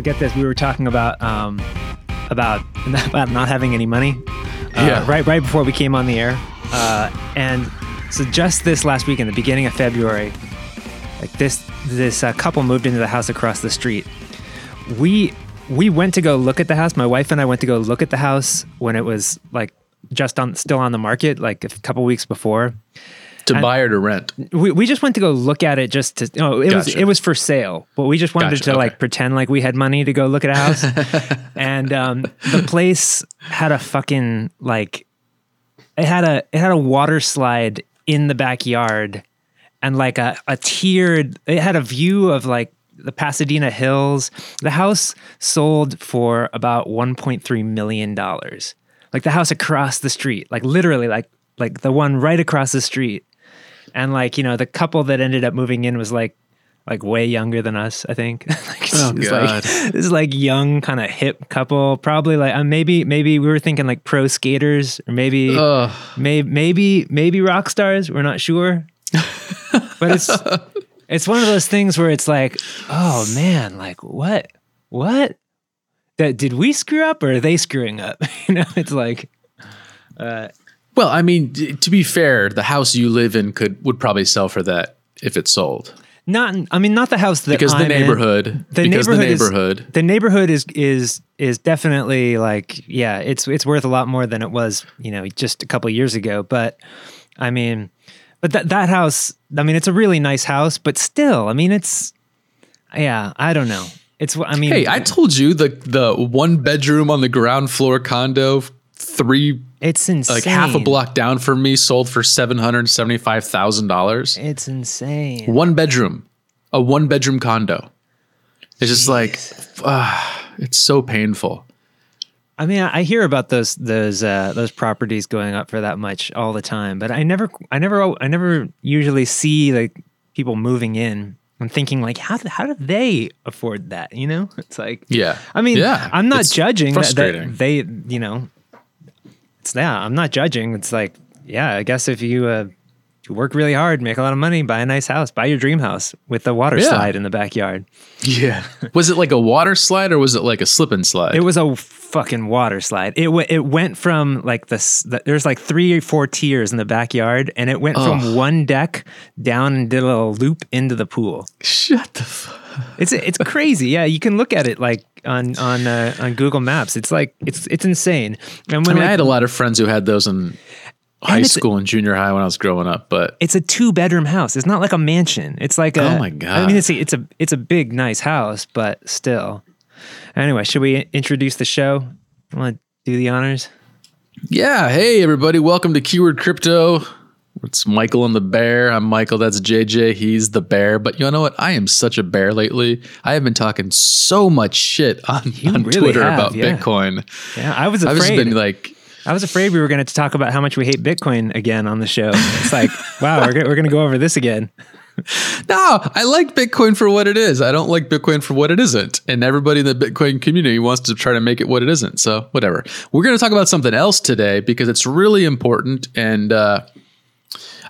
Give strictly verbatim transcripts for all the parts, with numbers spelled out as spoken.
forget this. We were talking about um, about about not having any money. Uh, yeah. Right. Right before we came on the air, uh, and so just this last weekend, the beginning of February, like this this uh, couple moved into the house across the street. We we went to go look at the house. My wife and I went to go look at the house when it was like just on still on the market, like a couple weeks before. To and buy or to rent? We we just went to go look at it just to, you know, it gotcha. was it was for sale, but we just wanted gotcha. to okay. like pretend like we had money to go look at a house. And um, the place had a fucking like it had a it had a water slide in the backyard and like a, a tiered it had a view of like the Pasadena Hills. The house sold for about one point three million dollars. Like the house across the street, like literally like like the one right across the street. And like, you know, the couple that ended up moving in was like, like way younger than us, I think. like, oh, God. Like, this like young kind of hip couple, probably like, uh, maybe, maybe we were thinking like pro skaters or maybe, Ugh. maybe, maybe, maybe rock stars. We're not sure, but it's, it's one of those things where it's like, oh man, like what, what that did we screw up or are they screwing up? You know, it's like, uh, well, I mean, to be fair, the house you live in could would probably sell for that if it sold. Not, I mean, not the house that because I'm the neighborhood, in. The because neighborhood, the neighborhood, is, the neighborhood is is is definitely like, yeah, it's it's worth a lot more than it was, you know, just a couple of years ago. But I mean, but that that house, I mean, it's a really nice house, but still, I mean, it's, yeah, I don't know, it's, I mean, hey, I told you the the one bedroom on the ground floor condo, three. It's insane. Like half a block down from me sold for seven hundred seventy-five thousand dollars. It's insane. One bedroom, a one bedroom condo. It's Jeez. just like, uh, it's so painful. I mean, I hear about those, those, uh, those properties going up for that much all the time, but I never, I never, I never usually see like people moving in. I'm thinking like, how, how do they afford that? You know, it's like, yeah, I mean, yeah. I'm not it's judging that, that they, you know, It's yeah, I'm not judging. It's like, yeah, I guess if you uh, you work really hard, make a lot of money, buy a nice house, buy your dream house with a water yeah. slide in the backyard. Yeah. Was it like a water slide or was it like a slip and slide? It was a fucking water slide. It w- it went from like this, the, there's like three or four tiers in the backyard and it went oh. from one deck down and did a little loop into the pool. Shut the fuck up. It's, it's crazy. Yeah. You can look at it like, on on uh, on Google Maps, it's like it's it's insane. And when I mean, like, I had a lot of friends who had those in high school and junior high when I was growing up. But it's a two bedroom house. It's not like a mansion. It's like a, oh my god. I mean, it's a, it's a it's a big nice house, but still. Anyway, should we introduce the show? Want to do the honors? Yeah. Hey everybody, welcome to Keyword Crypto. It's Michael and the Bear. I'm Michael. That's J J. He's the Bear. But you know what? I am such a bear lately. I have been talking so much shit on, on really Twitter have, about yeah. Bitcoin. Yeah, I was afraid. I've just been like, I was afraid we were going to talk about how much we hate Bitcoin again on the show. It's like, wow, we're we're going to go over this again. No, I like Bitcoin for what it is. I don't like Bitcoin for what it isn't. And everybody in the Bitcoin community wants to try to make it what it isn't. So whatever. We're going to talk about something else today because it's really important. And uh,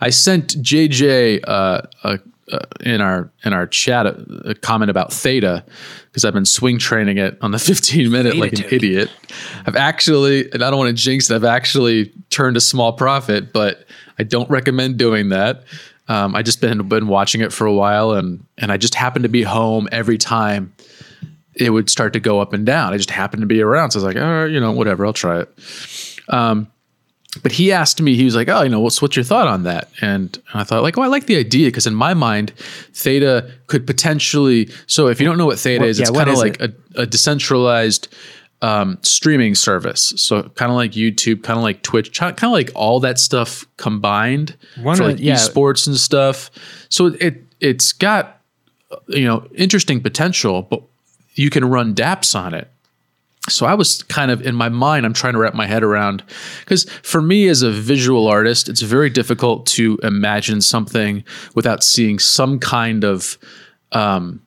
I sent J J uh, uh, uh, in our in our chat a, a comment about Theta because I've been swing training it on the fifteen minute Theta like an idiot. I've actually, and I don't want to jinx it, I've actually turned a small profit, but I don't recommend doing that. Um, I just been been watching it for a while, and and I just happened to be home every time it would start to go up and down. I just happened to be around, so I was like, all right, you know, whatever, I'll try it. Um, But he asked me, he was like, oh, you know, what's, what's your thought on that? And I thought like, oh, I like the idea because in my mind, Theta could potentially, so if you don't know what Theta well, is, yeah, it's kind of like it? a, a decentralized um, streaming service. So kind of like YouTube, kind of like Twitch, kind of like all that stuff combined One for like the, yeah. esports and stuff. So it, it's got, you know, interesting potential, but you can run dApps on it. So I was kind of in my mind, I'm trying to wrap my head around because for me as a visual artist, it's very difficult to imagine something without seeing some kind of um,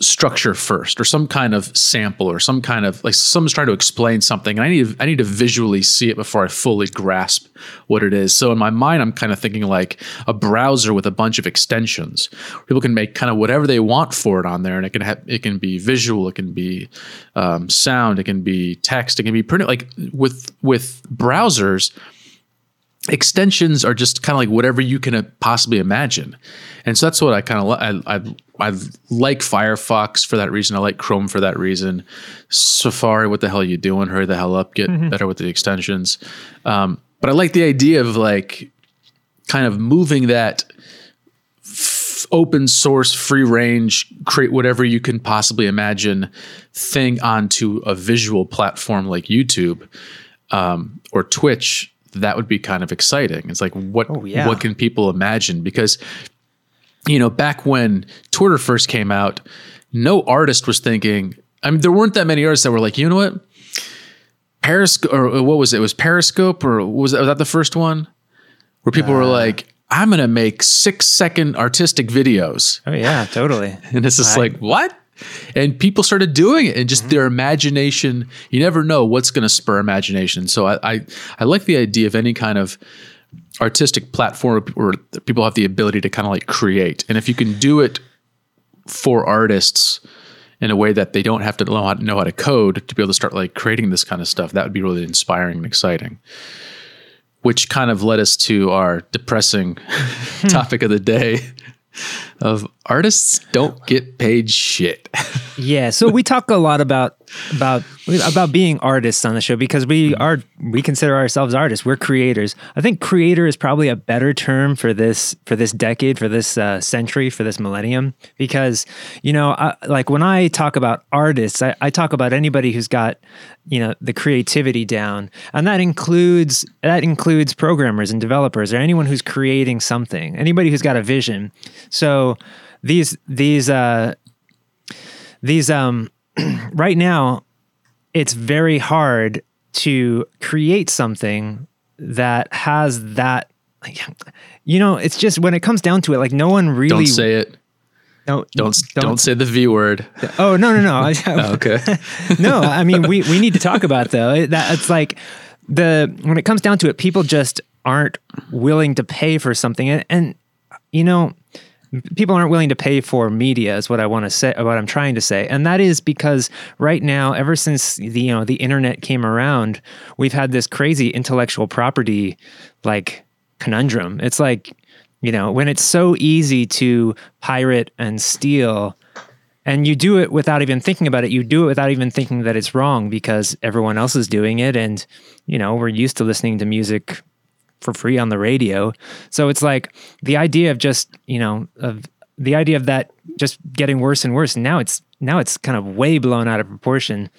structure first, or some kind of sample, or some kind of, like, someone's trying to explain something, and I need I need to visually see it before I fully grasp what it is. So in my mind, I'm kind of thinking like a browser with a bunch of extensions. People can make kind of whatever they want for it on there, and it can have, it can be visual, it can be um, sound, it can be text, it can be printed. Like with with browsers, extensions are just kind of like whatever you can possibly imagine. And so that's what I kind of I, I I like Firefox for that reason. I like Chrome for that reason. Safari, what the hell are you doing? Hurry the hell up. Get mm-hmm. better with the extensions. Um, but I like the idea of like kind of moving that f- open source, free range, create whatever you can possibly imagine thing onto a visual platform like YouTube um, or Twitch. That would be kind of exciting. It's like, what oh, yeah. what can people imagine? Because, you know, back when Twitter first came out, no artist was thinking, I mean, there weren't that many artists that were like, you know what? Periscope, or what was it? It was Periscope, or was that, was that the first one? Where people uh, were like, I'm going to make six second artistic videos. Oh yeah, totally. And it's just I- like, what? And people started doing it, and just mm-hmm. their imagination, you never know what's going to spur imagination. So I, I, I like the idea of any kind of artistic platform where people have the ability to kind of like create. And if you can do it for artists in a way that they don't have to know how, know how to code to be able to start like creating this kind of stuff, that would be really inspiring and exciting. Which kind of led us to our depressing topic of the day. Of artists don't get paid shit. Yeah, so we talk a lot about about about being artists on the show because we are we consider ourselves artists. We're creators. I think creator is probably a better term for this for this decade, for this uh, century, for this millennium. Because you know, I, like when I talk about artists, I, I talk about anybody who's got you know the creativity down, and that includes that includes programmers and developers, or anyone who's creating something, anybody who's got a vision. So these these uh, these um. right now, it's very hard to create something that has that, like, you know, it's just when it comes down to it, like no one really... Don't say it. No, don't, don't, don't say the V word. Oh, no, no, no. oh, okay. No, I mean, we, we need to talk about though. It, that, it's like the, when it comes down to it, people just aren't willing to pay for something. And, and you know... People aren't willing to pay for media is what I want to say, what I'm trying to say. And that is because right now, ever since the, you know, the internet came around, we've had this crazy intellectual property, like conundrum. It's like, you know, when it's so easy to pirate and steal and you do it without even thinking about it, you do it without even thinking that it's wrong because everyone else is doing it. And, you know, we're used to listening to music for free on the radio. So it's like the idea of just, you know, of the idea of that just getting worse and worse. And now it's, now it's kind of way blown out of proportion.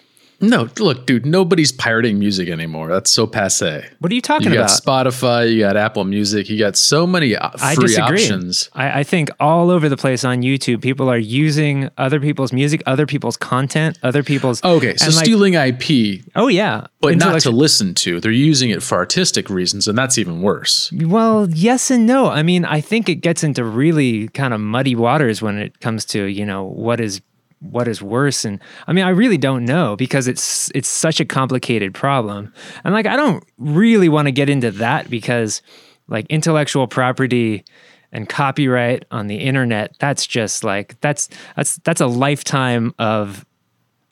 No, look, dude, nobody's pirating music anymore. That's so passe. What are you talking about? You got about? Spotify, you got Apple Music, you got so many free I disagree. options. I, I think all over the place on YouTube, people are using other people's music, other people's content, other people's... Okay, so like, stealing I P. Oh, yeah. But not to listen to. They're using it for artistic reasons, and that's even worse. Well, yes and no. I mean, I think it gets into really kind of muddy waters when it comes to, you know, what is... what is worse. And I mean, I really don't know because it's, it's such a complicated problem. And like, I don't really want to get into that because like intellectual property and copyright on the internet, that's just like, that's, that's, that's a lifetime of,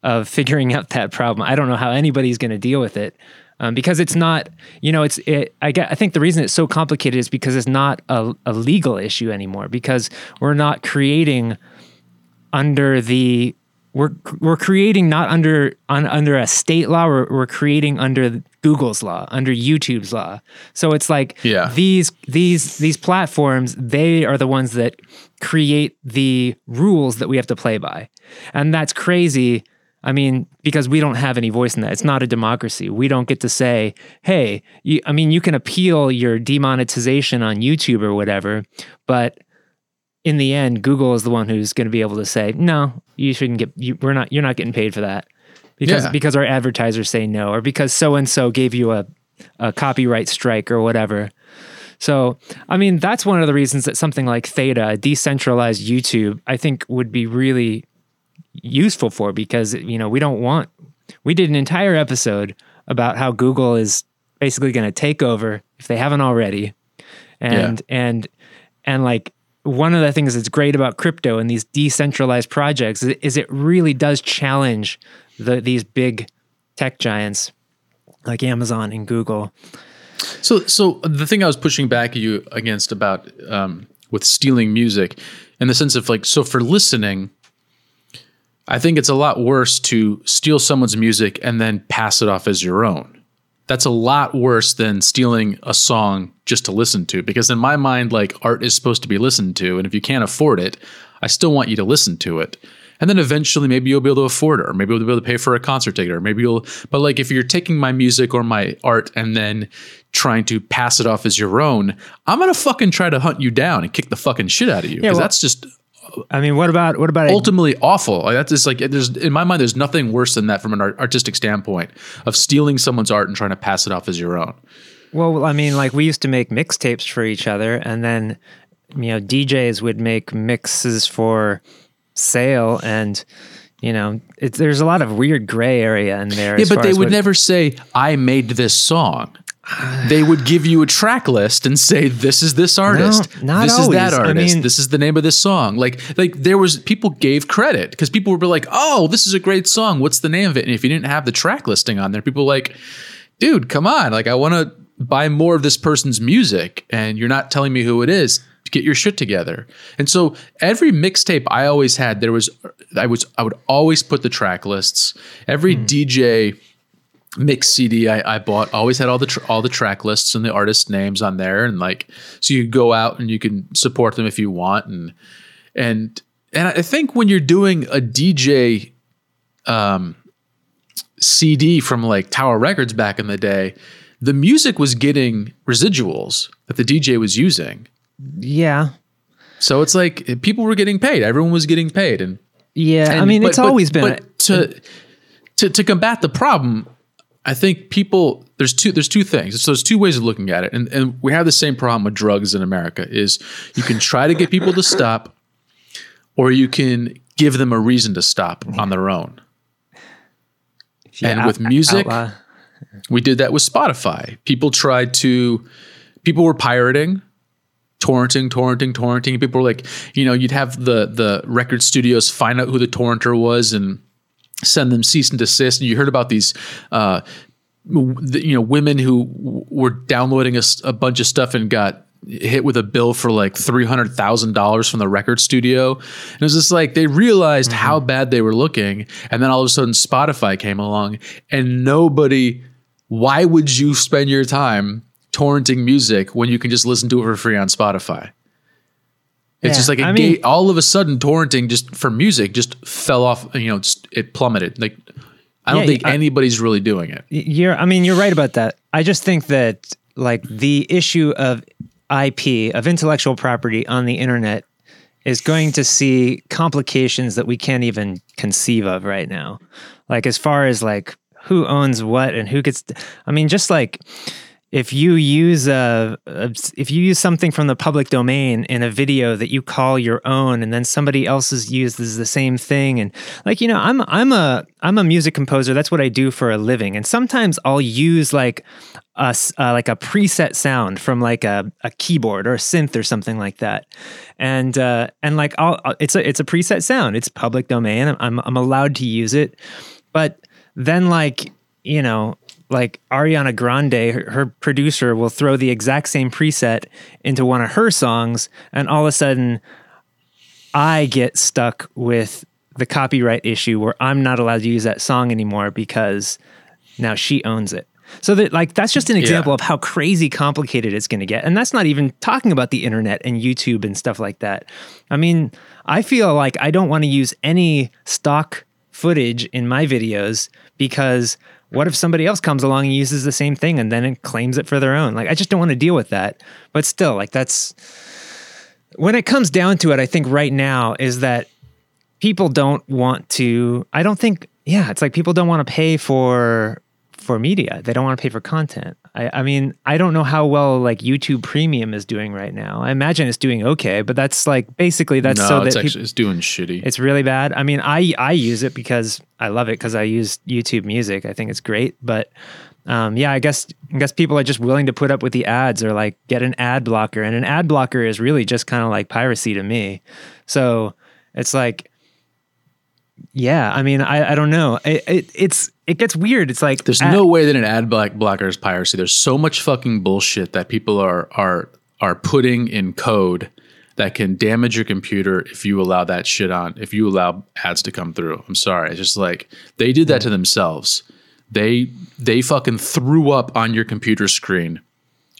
of figuring out that problem. I don't know how anybody's going to deal with it um, because it's not, you know, it's, it, I get, I think the reason it's so complicated is because it's not a, a legal issue anymore because we're not creating under the we're we're creating not under on, under a state law we're, we're creating under Google's law, under YouTube's law. So it's like yeah. these these these platforms, they are the ones that create the rules that we have to play by. And that's crazy. I mean, because we don't have any voice in that. It's not a democracy. We don't get to say, hey, you, I mean, you can appeal your demonetization on YouTube or whatever, but in the end, Google is the one who's going to be able to say, no, you shouldn't get, you, we're not, you're not getting paid for that because, yeah. because our advertisers say no, or because so-and-so gave you a, a copyright strike or whatever. So, I mean, that's one of the reasons that something like Theta, a decentralized YouTube, I think would be really useful for, because, you know, we don't want, we did an entire episode about how Google is basically going to take over if they haven't already. And, yeah. and, and like, one of the things that's great about crypto and these decentralized projects is, is it really does challenge the, these big tech giants like Amazon and Google. So, so the thing I was pushing back at you against about, um, with stealing music, in the sense of like, so for listening, I think it's a lot worse to steal someone's music and then pass it off as your own. That's a lot worse than stealing a song just to listen to, because in my mind, like, art is supposed to be listened to. And if you can't afford it, I still want you to listen to it. And then eventually maybe you'll be able to afford it, or maybe you'll be able to pay for a concert ticket, or maybe you'll, but like, if you're taking my music or my art and then trying to pass it off as your own, I'm going to fucking try to hunt you down and kick the fucking shit out of you. Yeah, Cause well, that's just, I mean, what about, what about ultimately a, awful? Like, that's just like, there's, in my mind, there's nothing worse than that from an art, artistic standpoint of stealing someone's art and trying to pass it off as your own. Well, I mean, like, we used to make mixtapes for each other, and then, you know, D Js would make mixes for sale, and you know, it's, there's a lot of weird gray area in there. Yeah, but they would never say, I made this song. They would give you a track list and say, this is this artist, no, this always. is that artist, I mean, this is the name of this song. Like, like there was, people gave credit because people would be like, oh, this is a great song, what's the name of it? And if you didn't have the track listing on there, people were like, dude, come on. Like, I want to buy more of this person's music, and you're not telling me who it is. Get your shit together. And so every mixtape I always had, there was, I was, I would always put the track lists. Every mm. D J mix C D I, I bought always had all the, tr- all the track lists and the artist names on there. And like, so you go out and you can support them if you want. And, and, and I think when you're doing a D J um, C D from like Tower Records back in the day, the music was getting residuals that the D J was using. Yeah. So it's like, people were getting paid. Everyone was getting paid. And yeah, and, I mean, but, it's but, always been but a, to, to to combat the problem. I think people, there's two there's two things. So there's two ways of looking at it. And and we have the same problem with drugs in America, is you can try to get people to stop, or you can give them a reason to stop on their own. Yeah, and out, with music, outlaw. we did that with Spotify. People tried to people were pirating. torrenting, torrenting, torrenting. People were like, you know, you'd have the the record studios find out who the torrenter was and send them cease and desist. And you heard about these, uh, you know, women who w- were downloading a, a bunch of stuff and got hit with a bill for like three hundred thousand dollars from the record studio. And it was just like, they realized mm-hmm. how bad they were looking. And then all of a sudden Spotify came along, and nobody, why would you spend your time torrenting music when you can just listen to it for free on Spotify? It's yeah, just like a I mean, gate, all of a sudden torrenting just for music just fell off, you know, it plummeted. Like, I don't yeah, think I, anybody's really doing it. You're, I mean, you're right about that. I just think that like the issue of I P, of intellectual property on the internet, is going to see complications that we can't even conceive of right now. Like, as far as like who owns what and who gets, I mean, just like, If you use a, if you use something from the public domain in a video that you call your own, and then somebody else's uses the same thing, and like, you know, I'm I'm a I'm a music composer. That's what I do for a living. And sometimes I'll use like a uh, like a preset sound from like a, a keyboard or a synth or something like that. And uh, and like I'll it's a it's a preset sound. It's public domain. I'm I'm allowed to use it. But then like, you know, like Ariana Grande, her, her producer will throw the exact same preset into one of her songs, and all of a sudden I get stuck with the copyright issue where I'm not allowed to use that song anymore because now she owns it. So that, like, that's just an example yeah. of how crazy complicated it's going to get. And that's not even talking about the internet and YouTube and stuff like that. I mean, I feel like I don't want to use any stock footage in my videos, because what if somebody else comes along and uses the same thing and then it claims it for their own? Like, I just don't want to deal with that. But still, like, that's, when it comes down to it, I think right now is that people don't want to, I don't think, yeah, it's like people don't want to pay for for media. They don't want to pay for content. I, I mean, I don't know how well like YouTube Premium is doing right now. I imagine it's doing okay, but that's like basically that's no, so it's that actually, people, it's doing shitty. It's really bad. I mean, I I use it because I love it because I use YouTube Music. I think it's great, but um, yeah, I guess I guess people are just willing to put up with the ads or like get an ad blocker, and an ad blocker is really just kind of like piracy to me. So it's like, yeah, I mean, I, I don't know. It, it it's it gets weird. It's like there's ad- no way that an ad block blocker is piracy. There's so much fucking bullshit that people are are are putting in code that can damage your computer if you allow that shit on. If you allow ads to come through, I'm sorry. It's just like they did that to themselves. They they fucking threw up on your computer screen,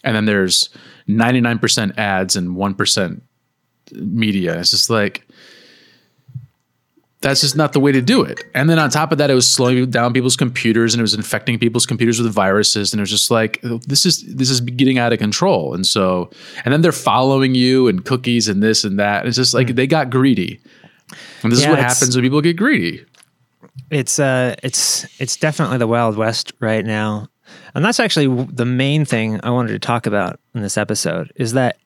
and then there's ninety-nine percent ads and one percent media. It's just like, that's just not the way to do it. And then on top of that, it was slowing down people's computers and it was infecting people's computers with viruses. And it was just like, this is this is getting out of control. And so, and then they're following you and cookies and this and that. It's just like, mm. they got greedy. And this yeah, is what happens when people get greedy. It's uh, it's it's definitely the Wild West right now. And that's actually the main thing I wanted to talk about in this episode is that,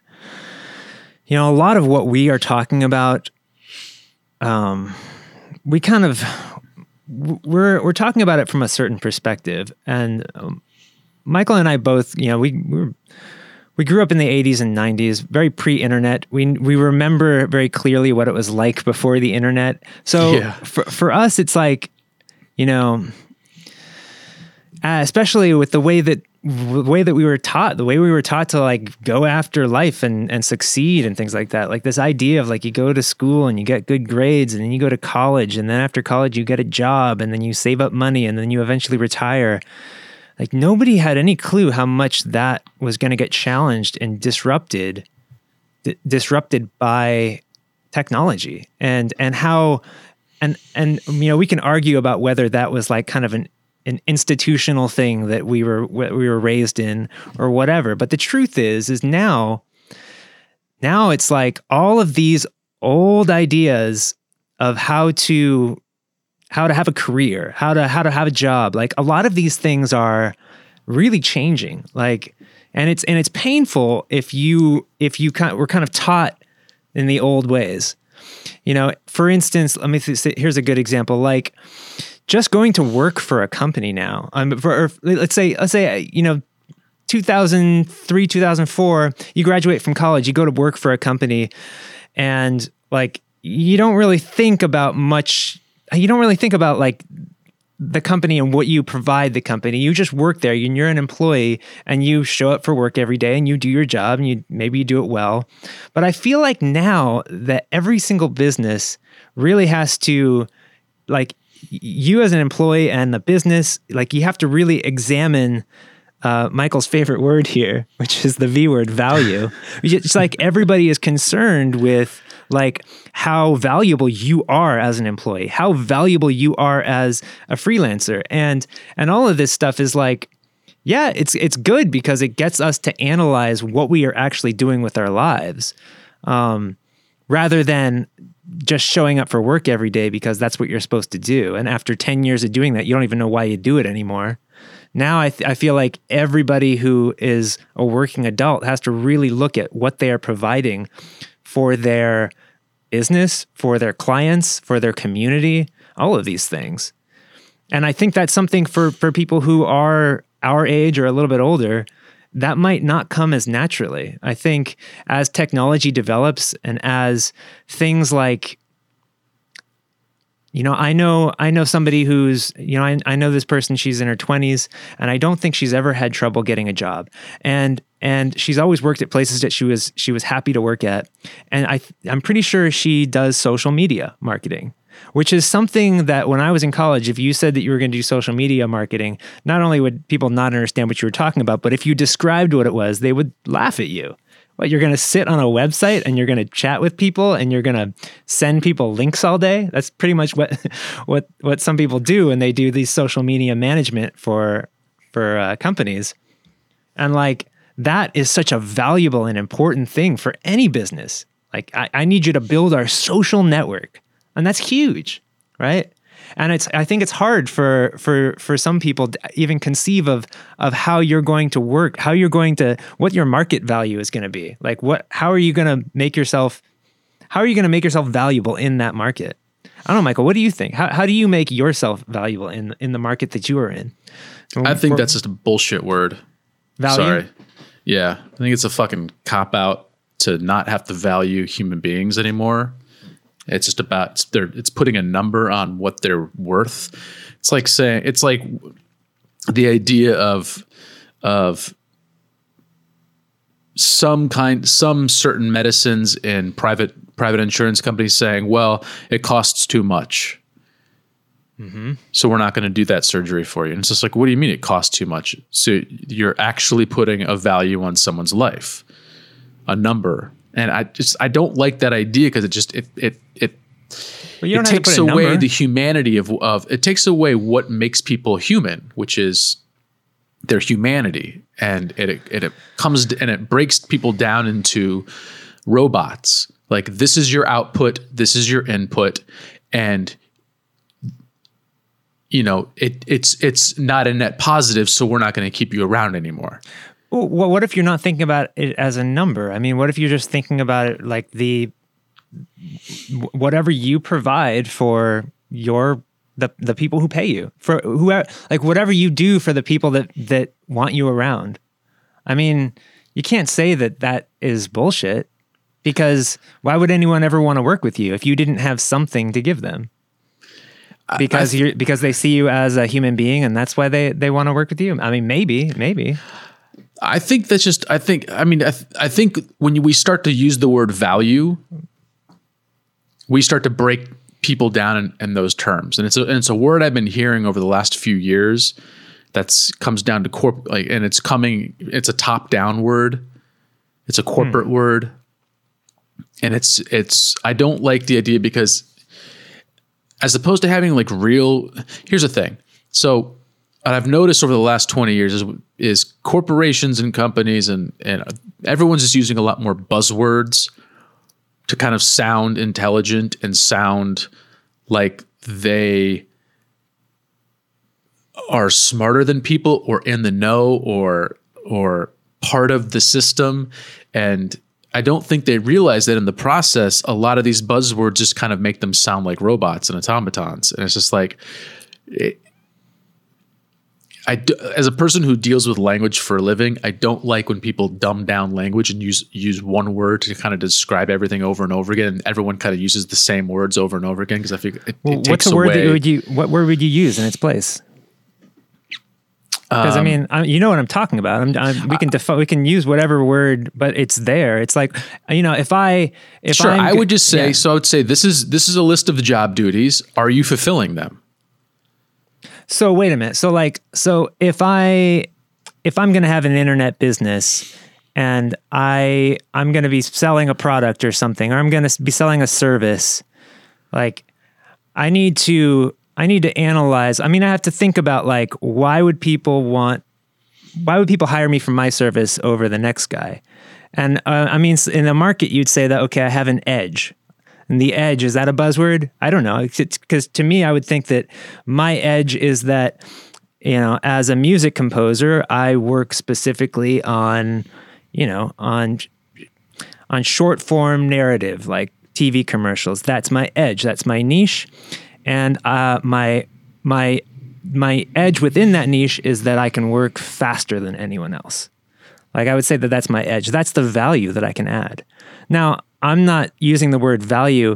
you know, a lot of what we are talking about, um, we kind of, we're, we're talking about it from a certain perspective. And um, Michael and I both, you know, we, we we grew up in the eighties and nineties, very pre-internet. We, we remember very clearly what it was like before the internet. So yeah. for, for us, it's like, you know, uh, especially with the way that, the way that we were taught, the way we were taught to like go after life and, and succeed and things like that. Like this idea of like, you go to school and you get good grades and then you go to college. And then after college, you get a job and then you save up money and then you eventually retire. Like nobody had any clue how much that was going to get challenged and disrupted, d- disrupted by technology and, and how, and, and, you know, we can argue about whether that was like kind of an an institutional thing that we were we were raised in or whatever. But the truth is, is now, now it's like all of these old ideas of how to, how to have a career, how to, how to have a job. Like a lot of these things are really changing. Like, and it's, and it's painful if you, if you kind of, were kind of taught in the old ways, you know. For instance, let me, th- here's a good example. Like, just going to work for a company now. Um, for, or let's say, let's say, you know, two thousand three, two thousand four, you graduate from college, you go to work for a company, and like, you don't really think about much. You don't really think about like the company and what you provide the company. You just work there and you're an employee and you show up for work every day and you do your job and you, maybe you do it well. But I feel like now that every single business really has to like, you as an employee and the business, like you have to really examine uh, Michael's favorite word here, which is the V word, value. It's like everybody is concerned with like how valuable you are as an employee, how valuable you are as a freelancer. And, and all of this stuff is like, yeah, it's, it's good because it gets us to analyze what we are actually doing with our lives. Um, rather than just showing up for work every day because that's what you're supposed to do. And after ten years of doing that, you don't even know why you do it anymore. Now I th- I feel like everybody who is a working adult has to really look at what they are providing for their business, for their clients, for their community, all of these things. And I think that's something for, for people who are our age or a little bit older, that might not come as naturally. I think as technology develops and as things like, you know, I know, I know somebody who's, you know, I, I know this person, she's in her twenties and I don't think she's ever had trouble getting a job. And, and she's always worked at places that she was, she was happy to work at. And I, I'm pretty sure she does social media marketing, which is something that when I was in college, if you said that you were going to do social media marketing, not only would people not understand what you were talking about, but if you described what it was, they would laugh at you. But you're going to sit on a website and you're going to chat with people and you're going to send people links all day. That's pretty much what, what, what some people do when they do these social media management for, for uh, companies. And like, that is such a valuable and important thing for any business. Like I, I need you to build our social network. And that's huge, right? And it's, I think it's hard for, for, for some people to even conceive of, of how you're going to work, how you're going to, what your market value is going to be. Like what, how are you going to make yourself, how are you going to make yourself valuable in that market? I don't know, Michael, what do you think? How, how do you make yourself valuable in, in the market that you are in? I think for, that's just a bullshit word. Value? Sorry. Yeah. I think it's a fucking cop out to not have to value human beings anymore. It's just about, it's, they're, it's putting a number on what they're worth. It's like saying, it's like the idea of, of some kind, some certain medicines in private, private insurance companies saying, well, it costs too much. Mm-hmm. So we're not going to do that surgery for you. And it's just like, what do you mean it costs too much? So you're actually putting a value on someone's life, a number. And I just, I don't like that idea because it just, it, it, it, well, you don't it have takes to put away number. The humanity of, of, it takes away what makes people human, which is their humanity. And it, it, it comes and it breaks people down into robots. Like this is your output, this is your input. And you know, it, it's, it's not a net positive. So we're not going to keep you around anymore. Well, what if you're not thinking about it as a number? I mean, what if you're just thinking about it like the whatever you provide for your the the people who pay you, for whoever, like whatever you do for the people that that want you around. I mean, you can't say that that is bullshit, because why would anyone ever want to work with you if you didn't have something to give them? Because I, I, you're because they see you as a human being, and that's why they they want to work with you. I mean, maybe, maybe. I think that's just, I think, I mean, I, th- I think when we start to use the word value, we start to break people down in, in those terms. And it's a, and it's a word I've been hearing over the last few years that's comes down to corp, like, and it's coming, it's a top down word. It's a corporate hmm. word. And it's, it's, I don't like the idea because as opposed to having like real, here's the thing. So what I've noticed over the last twenty years is, is corporations and companies and, and everyone's just using a lot more buzzwords to kind of sound intelligent and sound like they are smarter than people or in the know or or part of the system. And I don't think they realize that in the process, a lot of these buzzwords just kind of make them sound like robots and automatons. And it's just like... It, I do, as a person who deals with language for a living, I don't like when people dumb down language and use use one word to kind of describe everything over and over again. And everyone kind of uses the same words over and over again because I feel it, well, it takes away. What's a word that would you? What word would you use in its place? Because um, I mean, I, you know what I'm talking about. I'm, I'm, we can uh, defi- we can use whatever word, but it's there. It's like you know, if I if sure, I'm, I would just say yeah. so. I would say this is this is a list of job duties. Are you fulfilling them? So wait a minute. So like, so if I, if I'm going to have an internet business and I, I'm going to be selling a product or something, or I'm going to be selling a service, like I need to, I need to analyze. I mean, I have to think about like, why would people want, why would people hire me for my service over the next guy? And uh, I mean, in the market, you'd say that, okay, I have an edge. And the edge, is that a buzzword? I don't know. Because to me, I would think that my edge is that, you know, as a music composer, I work specifically on, you know, on, on short form narrative, like T V commercials. That's my edge. That's my niche. And uh, my, my, my edge within that niche is that I can work faster than anyone else. Like I would say that that's my edge. That's the value that I can add. Now, I'm not using the word value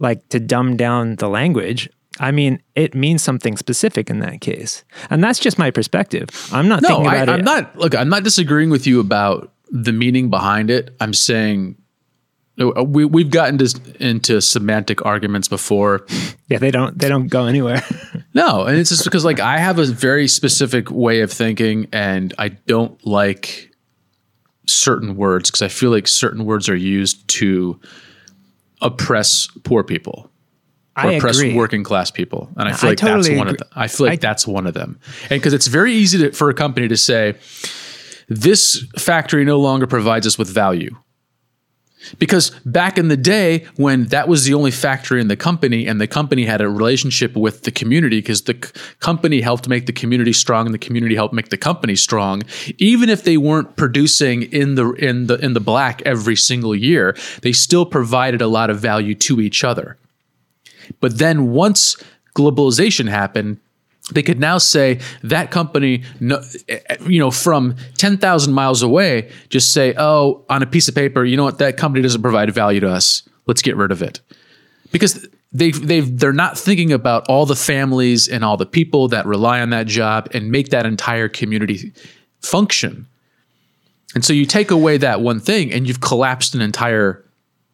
like to dumb down the language. I mean, it means something specific in that case. And that's just my perspective. I'm not no, thinking about I, I'm it. Not, look, I'm not disagreeing with you about the meaning behind it. I'm saying we, we've gotten to, into semantic arguments before. Yeah, they don't they don't go anywhere. No, and it's just because like I have a very specific way of thinking and I don't like... certain words because I feel like certain words are used to oppress poor people or I oppress agree. working class people. And I feel I like totally that's agree. one of them. I feel like I, that's one of them. And because it's very easy to, for a company to say, this factory no longer provides us with value. Because back in the day when that was the only factory in the company and the company had a relationship with the community because the c- company helped make the community strong and the community helped make the company strong, even if they weren't producing in the in the in the black every single year, they still provided a lot of value to each other. But then once globalization happened, they could now say that company, you know, from ten thousand miles away, just say, oh, on a piece of paper, you know what, that company doesn't provide value to us. Let's get rid of it. Because they've, they've, they're not thinking about all the families and all the people that rely on that job and make that entire community function. And so you take away that one thing and you've collapsed an entire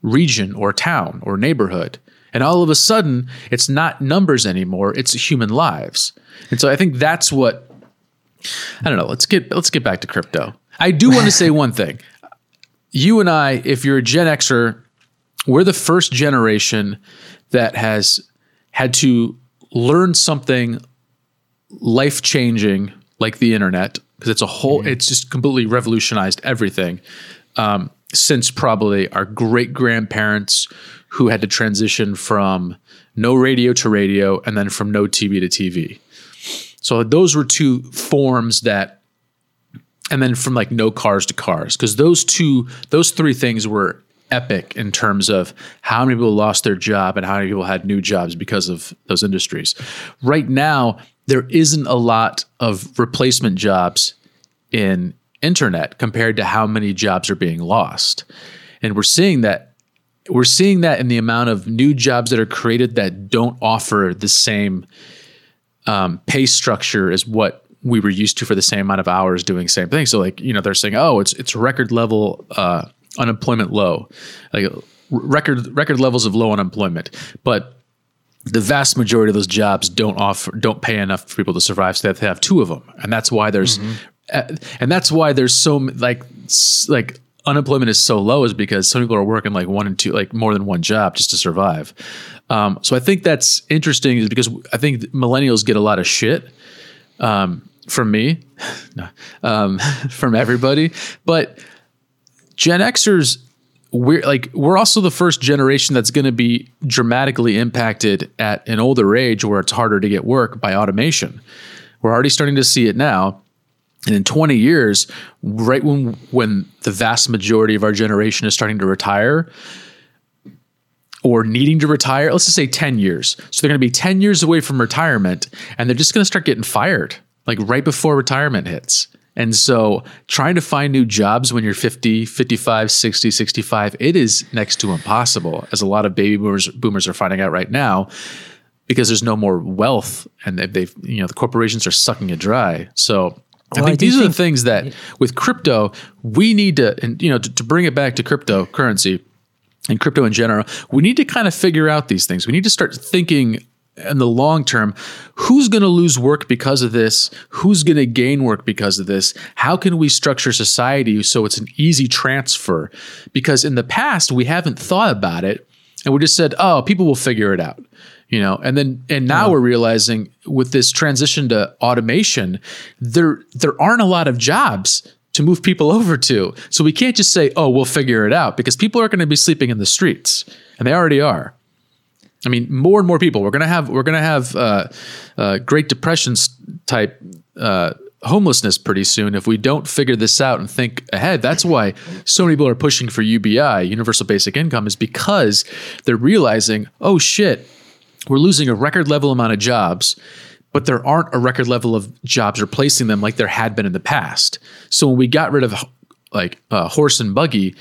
region or town or neighborhood. And all of a sudden, it's not numbers anymore, it's human lives. And so I think that's what, I don't know, let's get let's get back to crypto. I do want to say one thing. You and I, if you're a Gen Xer, we're the first generation that has had to learn something life-changing like the internet, because it's a whole, mm-hmm. it's just completely revolutionized everything. Um, since probably our great-grandparents who had to transition from no radio to radio and then from no T V to T V. So those were two forms that, and then from like no cars to cars, because those two, those three things were epic in terms of how many people lost their job and how many people had new jobs because of those industries. Right now, there isn't a lot of replacement jobs in internet compared to how many jobs are being lost. And we're seeing that We're seeing that in the amount of new jobs that are created that don't offer the same um, pay structure as what we were used to for the same amount of hours doing the same thing. So like, you know, they're saying, oh, it's it's record level uh, unemployment low, like record record levels of low unemployment. But the vast majority of those jobs don't offer, don't pay enough for people to survive. So they have to have two of them. And that's why there's, mm-hmm. uh, and that's why there's so like, like, unemployment is so low is because some people are working like one and two, like more than one job just to survive. Um, so I think that's interesting is because I think millennials get a lot of shit um, from me, um, from everybody. But Gen Xers, we're like, we're also the first generation that's going to be dramatically impacted at an older age where it's harder to get work by automation. We're already starting to see it now. And in twenty years, right when when the vast majority of our generation is starting to retire or needing to retire, let's just say ten years. So they're going to be ten years away from retirement and they're just going to start getting fired like right before retirement hits. And so trying to find new jobs when you're fifty, fifty-five, sixty, sixty-five, it is next to impossible, as a lot of baby boomers, boomers are finding out right now, because there's no more wealth and they've, you know, the corporations are sucking it dry. So I well, think I these think, are the things that with crypto, we need to, and you know, to, to bring it back to cryptocurrency and crypto in general, we need to kind of figure out these things. We need to start thinking in the long term, who's going to lose work because of this? Who's going to gain work because of this? How can we structure society so it's an easy transfer? Because in the past, we haven't thought about it and we just said, oh, people will figure it out. You know, and then and now yeah. we're realizing with this transition to automation, there there aren't a lot of jobs to move people over to. So we can't just say, oh, we'll figure it out, because people are going to be sleeping in the streets, and they already are. I mean, more and more people. We're gonna have we're gonna have uh, uh, Great Depression type uh, homelessness pretty soon if we don't figure this out and think ahead. That's why so many people are pushing for U B I, Universal Basic Income, is because they're realizing, oh shit, we're losing a record level amount of jobs, but there aren't a record level of jobs replacing them like there had been in the past. So when we got rid of like uh, horse and buggy,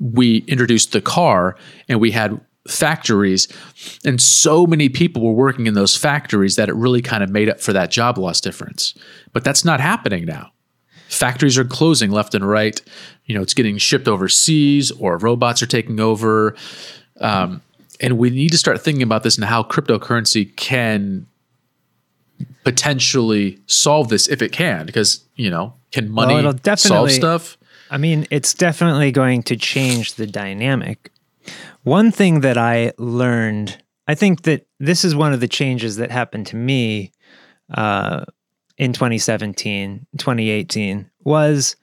we introduced the car and we had factories, and so many people were working in those factories that it really kind of made up for that job loss difference. But that's not happening now. Factories are closing left and right. You know, it's getting shipped overseas, or robots are taking over. Um, And we need to start thinking about this and how cryptocurrency can potentially solve this, if it can, because, you know, can money well, solve stuff? I mean, it's definitely going to change the dynamic. One thing that I learned, I think that this is one of the changes that happened to me uh, in twenty seventeen, twenty eighteen, was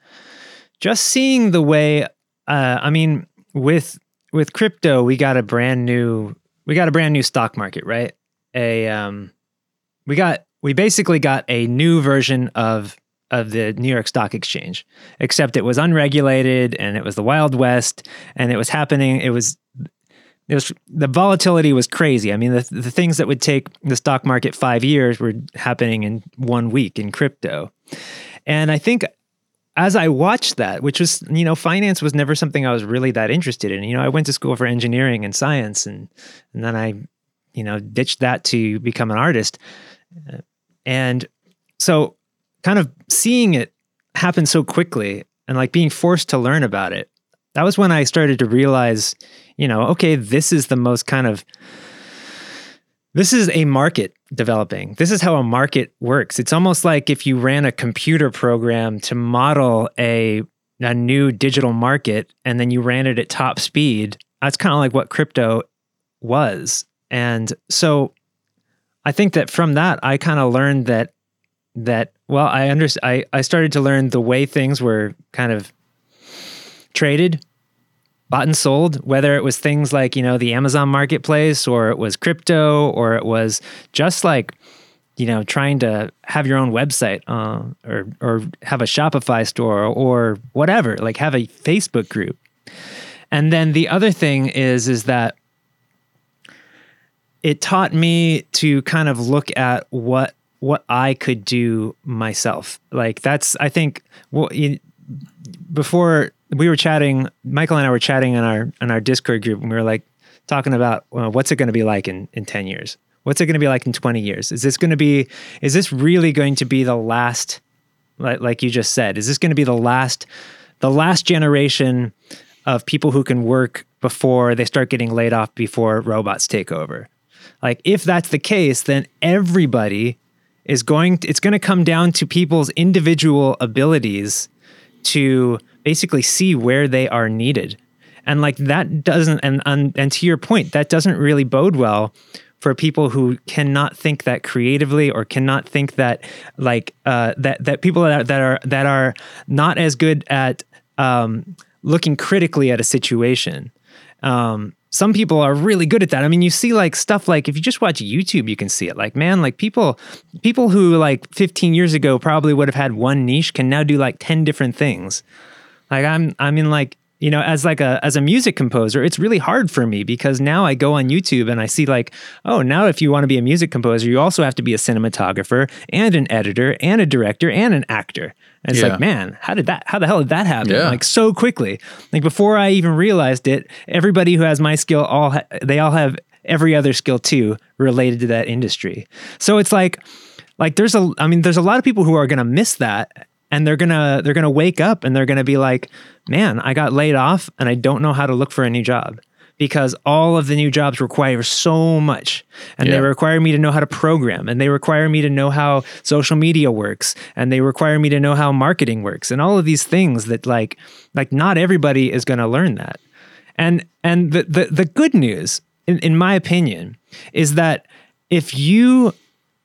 just seeing the way, uh, I mean, with with crypto, we got a brand new we got a brand new stock market, right? A um, we got we basically got a new version of of the New York Stock Exchange, except it was unregulated and it was the Wild West, and it was happening. It was it was the volatility was crazy. I mean, the the things that would take the stock market five years were happening in one week in crypto, and I think. As I watched that, which was, you know, finance was never something I was really that interested in. You know, I went to school for engineering and science, and and then I, you know, ditched that to become an artist. And so kind of seeing it happen so quickly and like being forced to learn about it, that was when I started to realize, you know, okay, this is the most kind of, this is a market developing. This is how a market works. It's almost like if you ran a computer program to model a a new digital market and then you ran it at top speed. That's kind of like what crypto was. And so I think that from that, I kind of learned that, that well, I, under, I, I started to learn the way things were kind of traded, bought and sold, whether it was things like, you know, the Amazon marketplace, or it was crypto, or it was just like, you know, trying to have your own website uh, or, or have a Shopify store or whatever, like have a Facebook group. And then the other thing is, is that it taught me to kind of look at what, what I could do myself. Like that's, I think, well, you, before we were chatting, Michael and I were chatting in our in our Discord group, and we were like talking about, well, what's it going to be like in, in ten years? What's it going to be like in twenty years? Is this going to be, is this really going to be the last, like, like you just said, is this going to be the last, the last generation of people who can work before they start getting laid off, before robots take over? Like, if that's the case, then everybody is going, to, it's going to come down to people's individual abilities to basically see where they are needed. And like that doesn't, and, and and to your point, that doesn't really bode well for people who cannot think that creatively, or cannot think that like, uh, that, that people that are, that are, that are not as good at um, looking critically at a situation. Um, some people are really good at that. I mean, you see like stuff like, if you just watch YouTube, you can see it. Like, man, like people, people who like fifteen years ago probably would have had one niche can now do like ten different things. Like I'm, I mean, like, you know, as like a, as a music composer, it's really hard for me, because now I go on YouTube and I see like, oh, now if you want to be a music composer, you also have to be a cinematographer and an editor and a director and an actor. And it's yeah. like, man, how did that, how the hell did that happen? Yeah. Like so quickly, like before I even realized it, everybody who has my skill, all, ha- they all have every other skill too related to that industry. So it's like, like there's a, I mean, there's a lot of people who are going to miss that. And they're gonna they're gonna wake up and they're gonna be like, man, I got laid off and I don't know how to look for a new job, because all of the new jobs require so much, and yeah. they require me to know how to program, and they require me to know how social media works, and they require me to know how marketing works, and all of these things that like like not everybody is gonna learn that. And and the the, the good news, in, in my opinion, is that if you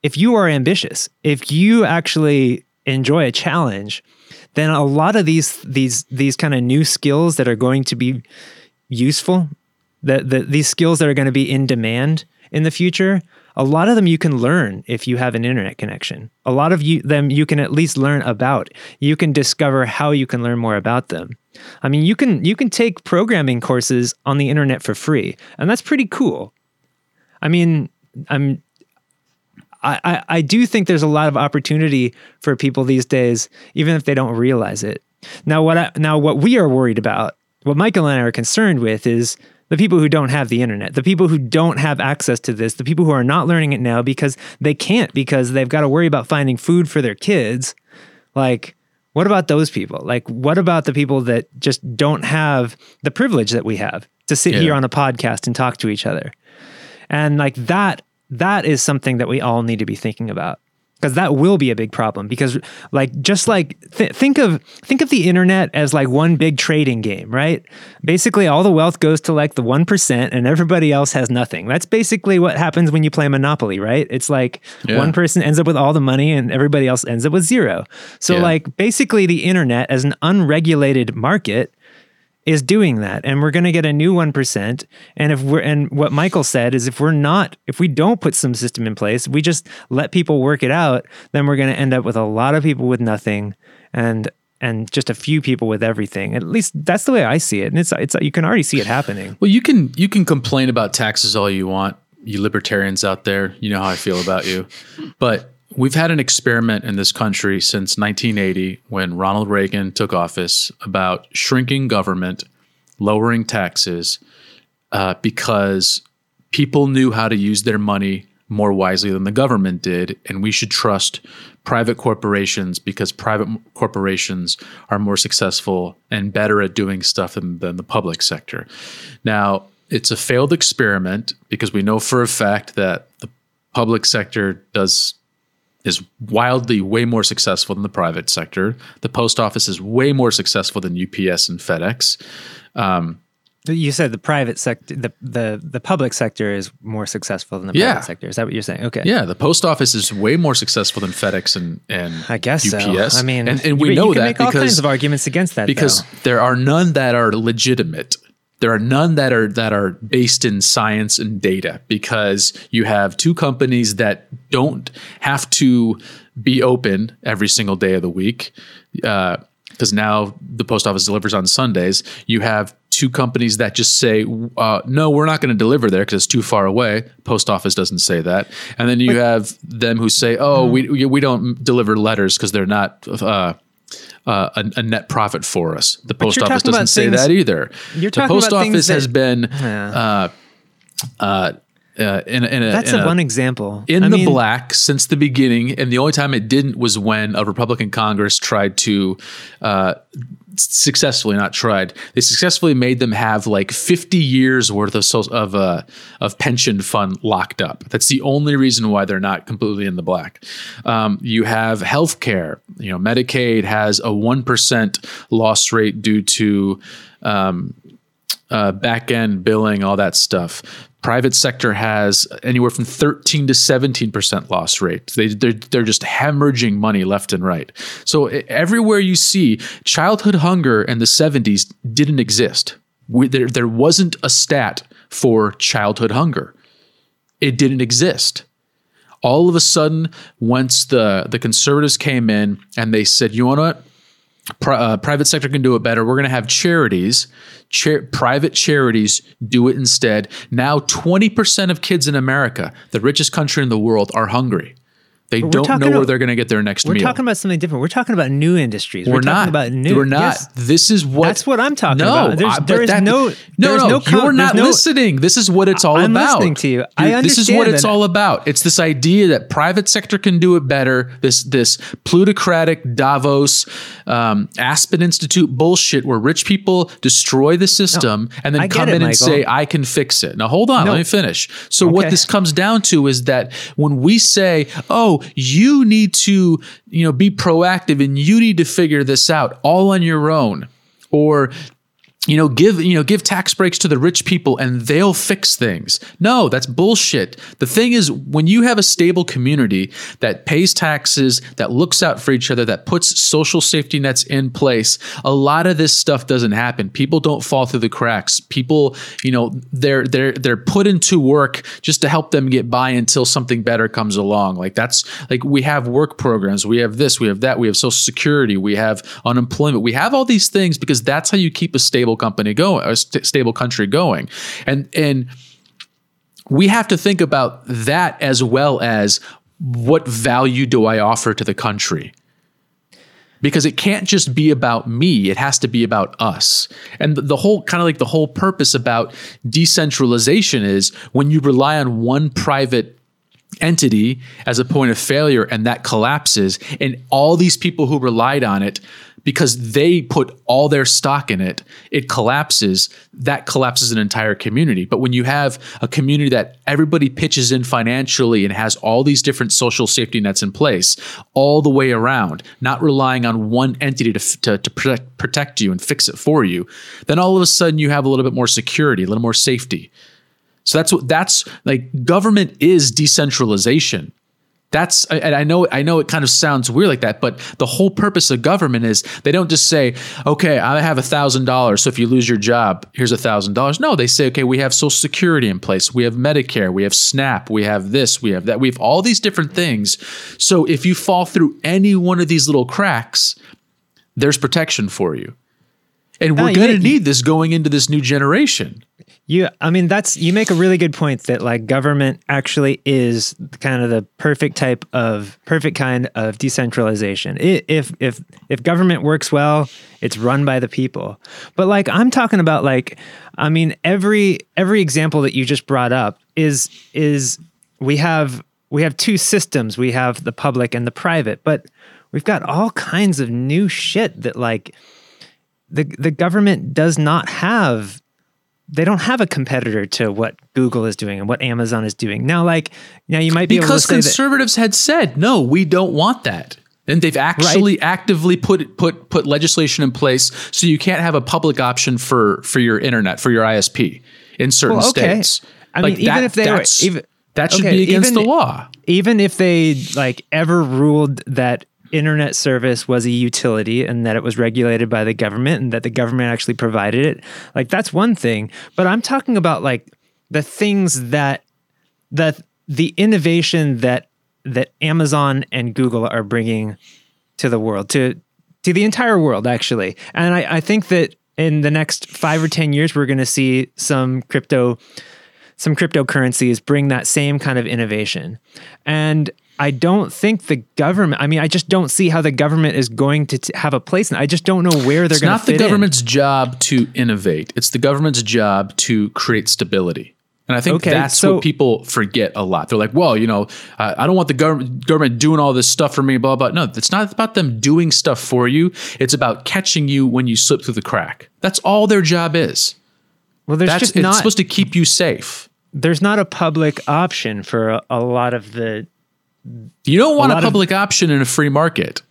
if you are ambitious, if you actually enjoy a challenge, then a lot of these these these kind of new skills that are going to be useful, that the, these skills that are going to be in demand in the future, a lot of them you can learn if you have an internet connection. A lot of you, them you can at least learn about. You can discover how you can learn more about them. I mean, you can you can take programming courses on the internet for free, and that's pretty cool. I mean, I'm. I, I do think there's a lot of opportunity for people these days, even if they don't realize it. Now, what I, now what we are worried about, what Michael and I are concerned with, is the people who don't have the internet, the people who don't have access to this, the people who are not learning it now because they can't, because they've got to worry about finding food for their kids. Like, what about those people? Like, what about the people that just don't have the privilege that we have to sit yeah. here on a podcast and talk to each other? And like that, That is something that we all need to be thinking about, because that will be a big problem. Because like, just like th- think of, think of the internet as like one big trading game, right? Basically all the wealth goes to like the one percent and everybody else has nothing. That's basically what happens when you play Monopoly, right? It's like yeah. one person ends up with all the money and everybody else ends up with zero. So yeah. like basically the internet as an unregulated market is doing that, and we're going to get a new one percent. And if we're, and what Michael said is, if we're not, if we don't put some system in place, we just let people work it out, then we're going to end up with a lot of people with nothing, and and just a few people with everything. At least that's the way I see it, and it's it's you can already see it happening. Well, you can you can complain about taxes all you want, you libertarians out there. You know how I feel about you, but we've had an experiment in this country since nineteen eighty, when Ronald Reagan took office, about shrinking government, lowering taxes, uh, because people knew how to use their money more wisely than the government did. And we should trust private corporations because private corporations are more successful and better at doing stuff than, than the public sector. Now, it's a failed experiment because we know for a fact that the public sector does... is wildly way more successful than the private sector. The post office is way more successful than U P S and FedEx. Um, you said the private sector, the, the the public sector is more successful than the yeah. private sector. Is that what you're saying? Okay. Yeah, the post office is way more successful than FedEx and and I guess U P S. So. I mean, and, and we you, know you can that make all because kinds of arguments against that because though. There are none that are legitimate. There are none that are that are based in science and data, because you have two companies that don't have to be open every single day of the week, uh, because now the post office delivers on Sundays. You have two companies that just say, uh, no, we're not going to deliver there because it's too far away. Post office doesn't say that. And then you but, have them who say, oh, hmm. we we don't deliver letters because they're not uh, – Uh, a, a net profit for us. The post office doesn't say things, that either. You're the post office that, has been yeah. uh, uh, uh, in, in a, that's in a, one example in I the mean, black since the beginning, and the only time it didn't was when a Republican Congress tried to uh, successfully not tried they successfully made them have like fifty years worth of so, of uh, of pension fund locked up. That's the only reason why they're not completely in the black. Um, you have healthcare. You know, Medicaid has a one percent loss rate due to um, uh, back-end billing, all that stuff. Private sector has anywhere from thirteen to seventeen percent loss rate. They, they're, they're just hemorrhaging money left and right. So everywhere you see, childhood hunger in the seventies didn't exist. We, there, there wasn't a stat for childhood hunger. It didn't exist. All of a sudden, once the, the conservatives came in and they said, you know what? Pri- uh, private sector can do it better. We're going to have charities, char- private charities do it instead. Now, twenty percent of kids in America, the richest country in the world, are hungry. They don't know where about, they're going to get their next we're meal. We're talking about something different. We're talking about new industries. We're, we're not. Talking about new. We're not. Yes. This is what. That's what I'm talking no, about. There's, I, there is that, no. No, no. no com- you're not no, listening. This is what it's all I'm about. I'm listening to you. I understand. This is what it's all about. It's this idea that private sector can do it better. This this plutocratic Davos, um, Aspen Institute bullshit where rich people destroy the system no, and then come it, in Michael. and say, I can fix it. Now, hold on. No. Let me finish. So okay. What this comes down to is that when we say, oh, you need to, you know, be proactive and you need to figure this out all on your own, or, you know, give, you know, give tax breaks to the rich people and they'll fix things. No, that's bullshit. The thing is, when you have a stable community that pays taxes, that looks out for each other, that puts social safety nets in place, a lot of this stuff doesn't happen. People don't fall through the cracks. People, you know, they're, they're, they're put into work just to help them get by until something better comes along. Like that's like, we have work programs. We have this, we have that. We have Social Security. We have unemployment. We have all these things because that's how you keep a stable company going, a st- stable country going. And, and we have to think about that as well as what value do I offer to the country? Because it can't just be about me. It has to be about us. And the, the whole kind of like the whole purpose about decentralization is when you rely on one private entity as a point of failure and that collapses, and all these people who relied on it because they put all their stock in it, it collapses. That collapses an entire community. But when you have a community that everybody pitches in financially and has all these different social safety nets in place all the way around, not relying on one entity to, to, to protect, protect you and fix it for you, then all of a sudden you have a little bit more security, a little more safety. So that's what that's like. Government is decentralization. That's, and I know, I know it kind of sounds weird like that, but the whole purpose of government is they don't just say, okay, I have a thousand dollars. So if you lose your job, here's a thousand dollars. No, they say, okay, we have Social Security in place. We have Medicare, we have SNAP, we have this, we have that, we have all these different things. So if you fall through any one of these little cracks, there's protection for you. And we're no, going to need this going into this new generation. You, I mean, that's, you make a really good point that like government actually is kind of the perfect type of perfect kind of decentralization. It, if, if, if government works well, it's run by the people. But like, I'm talking about like, I mean, every, every example that you just brought up is, is we have, we have two systems. We have the public and the private, but we've got all kinds of new shit that like the, the government does not have. They don't have a competitor to what Google is doing and what Amazon is doing. Now, like, now you might be because able to say conservatives that, had said, no, we don't want that. And they've actually right. actively put, put, put legislation in place. So you can't have a public option for, for your internet, for your I S P in certain well, okay. states. I like mean, that, even if they were, even, that should okay, be against even, the law. Even if they like ever ruled that internet service was a utility and that it was regulated by the government and that the government actually provided it. Like that's one thing, but I'm talking about like the things that, that the innovation that, that Amazon and Google are bringing to the world, to, to the entire world actually. And I, I think that in the next five or ten years, we're going to see some crypto, some cryptocurrencies bring that same kind of innovation. And I don't think the government, I mean, I just don't see how the government is going to t- have a place. And I just don't know where they're going to fit in. It's not the government's job to innovate. It's the government's job to create stability. And I think okay, that's so, what people forget a lot. They're like, well, you know, uh, I don't want the government government doing all this stuff for me, blah, blah. No, it's not about them doing stuff for you. It's about catching you when you slip through the crack. That's all their job is. Well, there's that's, just it's not... It's supposed to keep you safe. There's not a public option for a, a lot of the... You don't want a, a public of, option in a free market.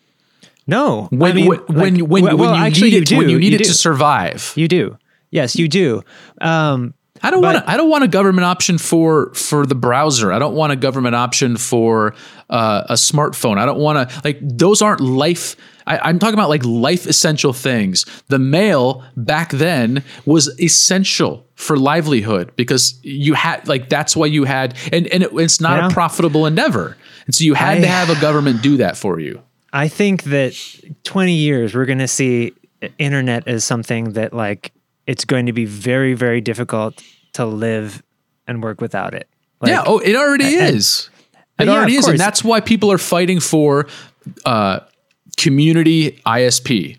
No. When I mean, when, like, when, when, well, when you actually need it, you do, when you need you it do. to survive. You do. Yes, you do. Um, I don't want I don't want a government option for for the browser. I don't want a government option for uh, a smartphone. I don't want to like those aren't life. I, I'm talking about like life essential things. The mail back then was essential for livelihood because you had like that's why you had and, and it, it's not yeah. a profitable endeavor. And so you had I, to have a government do that for you. I think that twenty years, we're going to see internet as something that like, it's going to be very, very difficult to live and work without it. Like, yeah. Oh, it already and, is. It yeah, already is. Course. And that's why people are fighting for uh, community I S P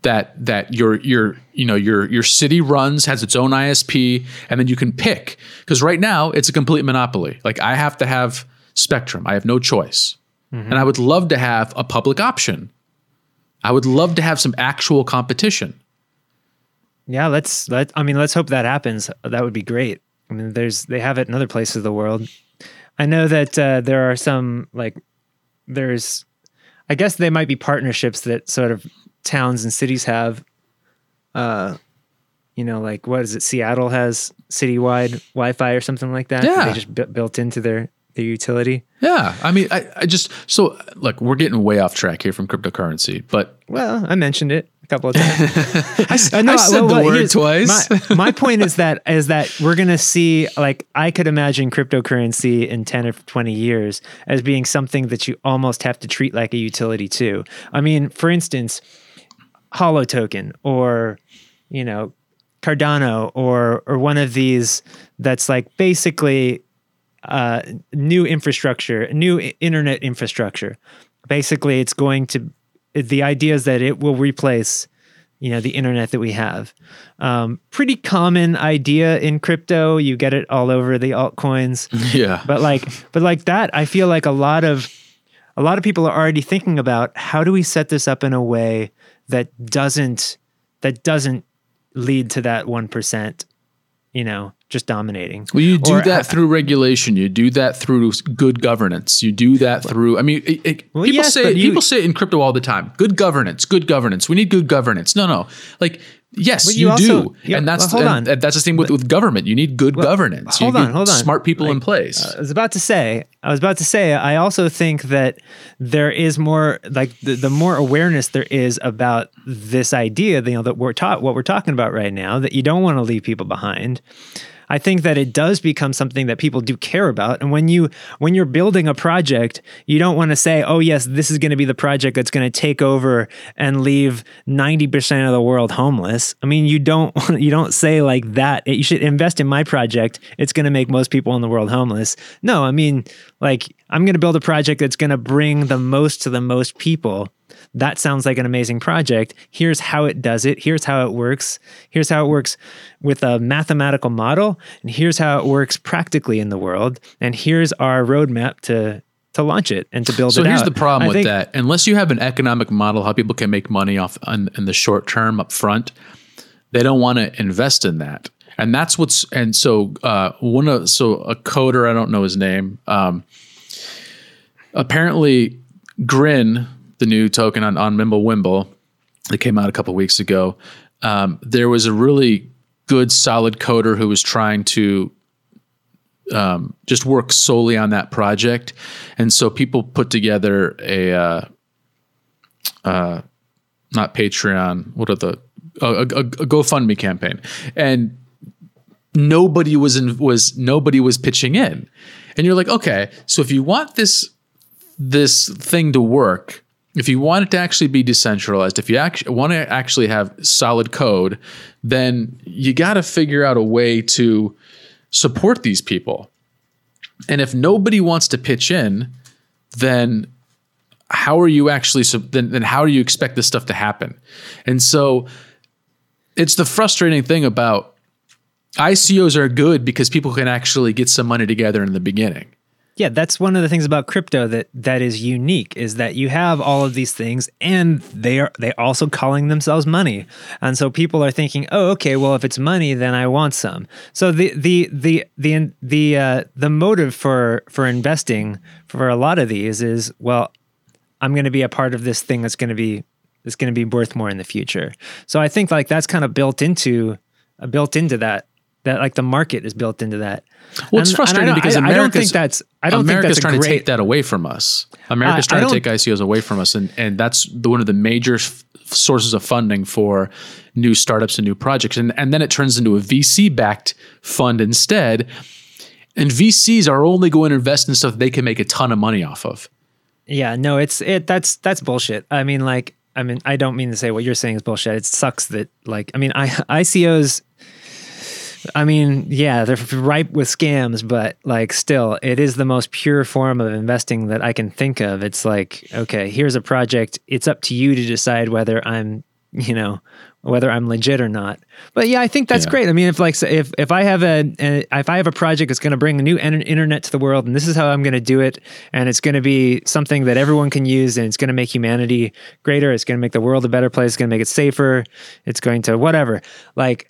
that, that your, your, you know, your, your city runs has its own I S P and then you can pick. Cause right now it's a complete monopoly. Like I have to have Spectrum. I have no choice. Mm-hmm. And I would love to have a public option. I would love to have some actual competition. Yeah, let's let I mean, let's hope that happens. That would be great. I mean, there's they have it in other places of the world. I know that uh, there are some like there's I guess they might be partnerships that sort of towns and cities have. Uh You know, like what is it? Seattle has citywide Wi-Fi or something like that. Yeah. They just bu- built into their The utility. Yeah. I mean, I, I just, so look, we're getting way off track here from cryptocurrency, but. Well, I mentioned it a couple of times. I, I, no, I said well, the well, word twice. My, my point is that, is that we're going to see, like, I could imagine cryptocurrency in ten or twenty years as being something that you almost have to treat like a utility too. I mean, for instance, HoloToken or, you know, Cardano or, or one of these that's like basically Uh, new infrastructure, new internet infrastructure. Basically, it's going to, the idea is that it will replace, you know, the internet that we have. Um, pretty common idea in crypto. You get it all over the altcoins. Yeah. But like, but like that, I feel like a lot of, a lot of people are already thinking about how do we set this up in a way that doesn't, that doesn't lead to that one percent, you know, just dominating. Well, you do or, that uh, through regulation. You do that through good governance. You do that through, I mean, it, it, well, people yes, say, you, people say it in crypto all the time, good governance, good governance. We need good governance. No, no. Like Yes, but you, you also, do. Yeah, and that's well, hold and, on. that's the same with, with government. You need good well, governance. Hold you on, need hold on. Smart people like, in place. I was about to say, I was about to say, I also think that there is more, like the, the more awareness there is about this idea, you know, that we're taught, what we're talking about right now, that you don't want to leave people behind. I think that it does become something that people do care about. And when you, when you're building a project, you don't want to say, oh yes, this is going to be the project that's going to take over and leave ninety percent of the world homeless. I mean, you don't, you don't say like that. You should invest in my project. It's going to make most people in the world homeless. No, I mean, like I'm going to build a project that's going to bring the most to the most people. That sounds like an amazing project. Here's how it does it. Here's how it works. Here's how it works with a mathematical model. And here's how it works practically in the world. And here's our roadmap to, to launch it and to build so it out. So here's the problem I with think, that. Unless you have an economic model, how people can make money off in, in the short term up front, they don't want to invest in that. And that's what's, and so uh, one of, so a coder, I don't know his name, um, apparently Grin, the new token on, on Mimblewimble that came out a couple of weeks ago, um, there was a really good solid coder who was trying to um, just work solely on that project. And so people put together a, uh, uh, not Patreon, what are the, a, a, a GoFundMe campaign. And nobody was in, was, nobody was pitching in. And you're like, okay, so if you want this, this thing to work, if you want it to actually be decentralized, if you actually want to actually have solid code, then you got to figure out a way to support these people. And if nobody wants to pitch in, then how are you actually, then, then how do you expect this stuff to happen? And so it's the frustrating thing about I C Os are good because people can actually get some money together in the beginning. Yeah, that's one of the things about crypto that that is unique, is that you have all of these things and they are they also calling themselves money. And so people are thinking, "Oh, okay, well if it's money, then I want some." So the the the the the uh, the motive for for investing for a lot of these is, well, I'm going to be a part of this thing that's going to be that's going to be worth more in the future. So I think like that's kind of built into uh, built into that that like the market is built into that. Well, it's and, frustrating and I because I, I don't think that's I don't America's think that's trying great, to take that away from us. America's uh, trying to take I C Os away from us, and and that's the, one of the major f- sources of funding for new startups and new projects. And and then it turns into a V C backed fund instead. And V Cs are only going to invest in stuff they can make a ton of money off of. Yeah, no, it's it that's that's bullshit. I mean, like, I mean, I don't mean to say what you're saying is bullshit. It sucks that like I mean, I ICOs. I mean, yeah, they're ripe with scams, but like still, it is the most pure form of investing that I can think of. It's like, okay, here's a project. It's up to you to decide whether I'm, you know, whether I'm legit or not. But yeah, I think that's yeah. great. I mean, if like, if, if I have a, a if I have a project that's going to bring a new en- internet to the world, and this is how I'm going to do it, and it's going to be something that everyone can use, and it's going to make humanity greater, it's going to make the world a better place, it's going to make it safer, it's going to whatever, like,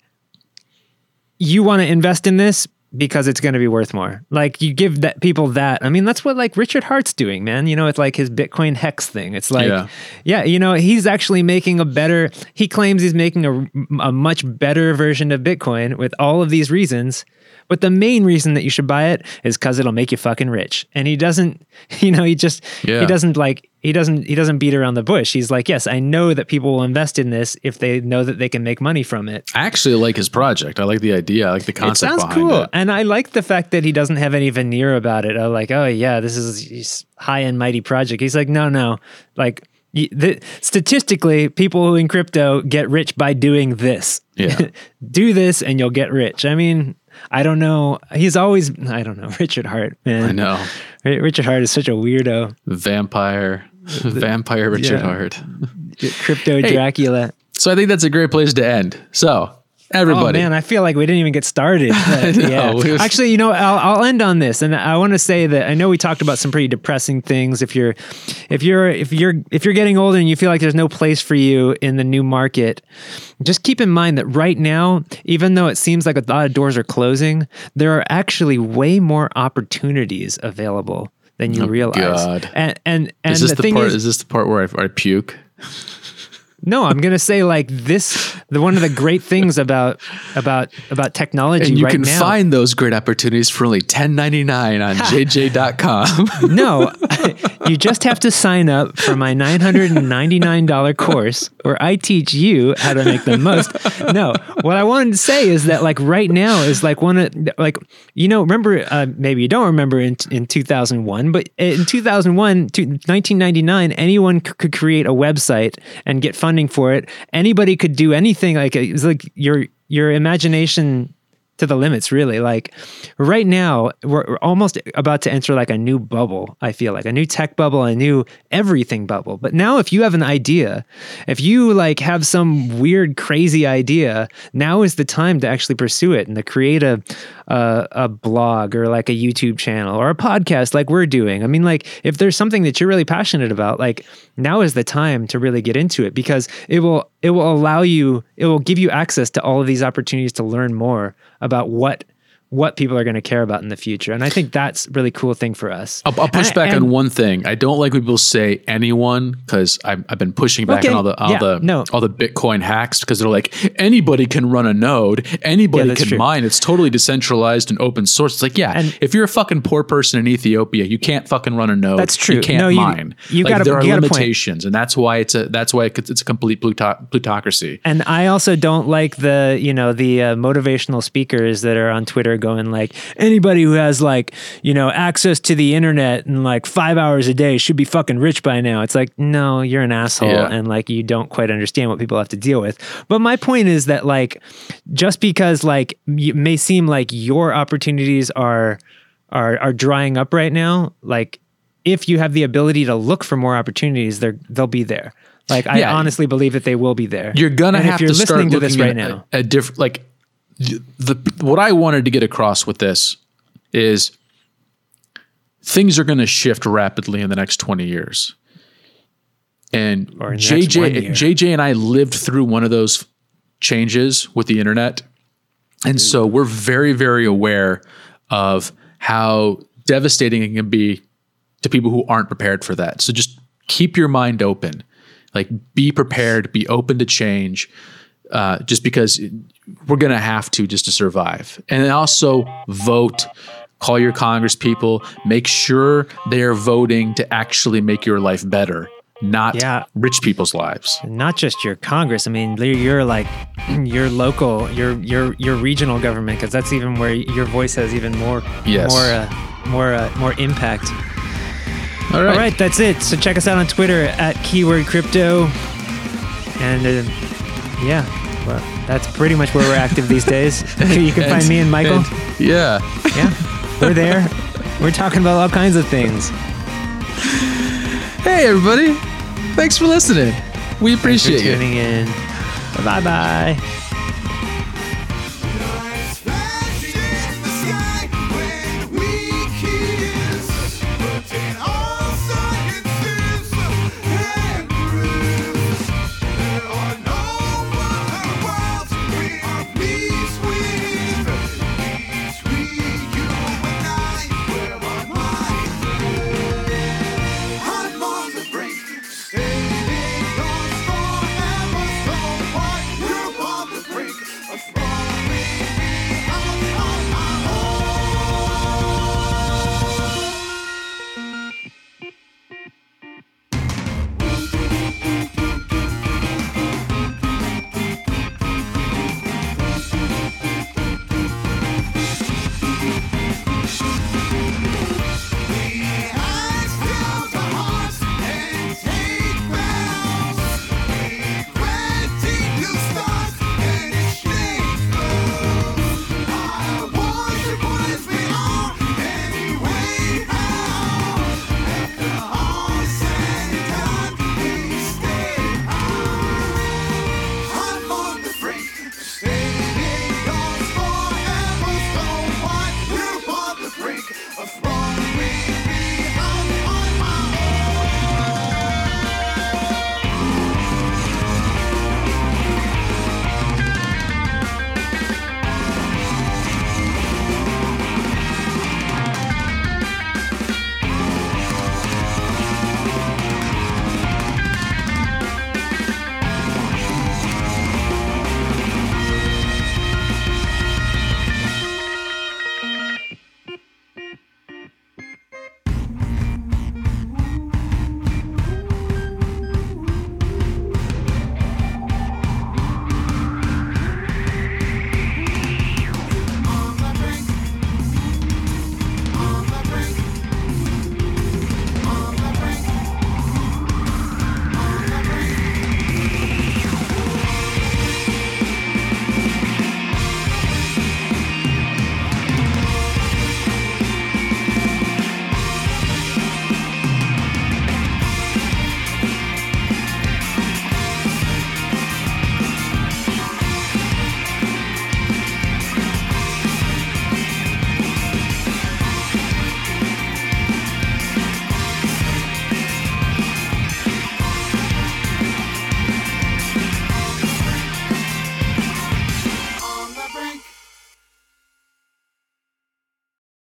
you want to invest in this because it's going to be worth more. Like you give that people that, I mean, that's what like Richard Hart's doing, man. You know, it's like his Bitcoin hex thing. It's like, yeah, yeah you know, he's actually making a better, he claims he's making a, a much better version of Bitcoin with all of these reasons. But the main reason that you should buy it is because it'll make you fucking rich. And he doesn't, you know, he just, yeah. he doesn't like, he doesn't, he doesn't beat around the bush. He's like, yes, I know that people will invest in this if they know that they can make money from it. I actually like his project. I like the idea. I like the concept. It sounds behind cool. It. And I like the fact that he doesn't have any veneer about it. I'm like, oh yeah, this is high and mighty project. He's like, no, no, like, The, statistically, people who in crypto get rich by doing this. Yeah. Do this and you'll get rich. I mean, I don't know. He's always, I don't know, Richard Hart, man. I know. R- Richard Hart is such a weirdo. Vampire. The, Vampire Richard yeah. Hart. Crypto hey, Dracula. So I think that's a great place to end. So everybody. Oh man, I feel like we didn't even get started. But no, yeah. was... Actually, you know, I'll, I'll end on this, and I want to say that I know we talked about some pretty depressing things. If you're, if you're, if you're, if you're getting older and you feel like there's no place for you in the new market, just keep in mind that right now, even though it seems like a lot of doors are closing, there are actually way more opportunities available than you oh, realize. God. And and and is this the, the thing part? Is, is this the part where I, I puke? No, I'm gonna say like this. The one of the great things about about about technology, and you right can now, find those great opportunities for only ten ninety-nine on J J dot com. No, you just have to sign up for my nine hundred ninety-nine dollars course where I teach you how to make the most. No, what I wanted to say is that like right now is like one of like you know remember uh, maybe you don't remember in in two thousand one, but in two thousand one to nineteen ninety-nine, anyone c- could create a website and get funded. For it, anybody could do anything. Like it was like your your imagination to the limits, really. Like right now, we're, we're almost about to enter like a new bubble. I feel like a new tech bubble, a new everything bubble. But now, if you have an idea, if you like have some weird, crazy idea, now is the time to actually pursue it and to create a a, a blog or like a YouTube channel or a podcast, like we're doing. I mean, like if there's something that you're really passionate about, like. Now is the time to really get into it because it will it will allow you, it will give you access to all of these opportunities to learn more about what what people are going to care about in the future. And I think that's a really cool thing for us. I'll, I'll push and, back and, on one thing. I don't like when people say anyone because I've, I've been pushing back okay, on all the all yeah, the no. all the Bitcoin hacks because they're like, anybody can run a node. Anybody yeah, can true. mine. It's totally decentralized and open source. It's like, yeah, and if you're a fucking poor person in Ethiopia, you can't fucking run a node. That's true. You can't no, you, mine. You like, gotta, there are you limitations. And that's why it's a that's why it's a complete pluto- plutocracy. And I also don't like the, you know, the uh, motivational speakers that are on Twitter going like anybody who has like, you know, access to the internet and like five hours a day should be fucking rich by now. It's like, no, you're an asshole. Yeah. And like, you don't quite understand what people have to deal with. But my point is that like, just because like it may seem like your opportunities are, are, are drying up right now. Like if you have the ability to look for more opportunities, they're, they'll be there. Like I yeah. honestly believe that they will be there. You're going to have to start looking this right at now. A, a different, like, The, what I wanted to get across with this is things are going to shift rapidly in the next twenty years. And J J, J J and I lived through one of those changes with the internet. And so we're very, very aware of how devastating it can be to people who aren't prepared for that. So just keep your mind open, like be prepared, be open to change. Uh, just because we're going to have to just to survive. And also vote, call your Congress people, make sure they're voting to actually make your life better, not yeah. rich people's lives. Not just your Congress. I mean, you're like your local, your your your regional government, because that's even where your voice has even more, yes. more, uh, more, uh, more impact. All right. All right, that's it. So check us out on Twitter at Keyword Crypto. And... Uh, Yeah, well, that's pretty much where we're active these days. You can find me and Michael. And yeah. Yeah, we're there. We're talking about all kinds of things. Hey, everybody. Thanks for listening. We appreciate you. Thanks for tuning in. Bye-bye.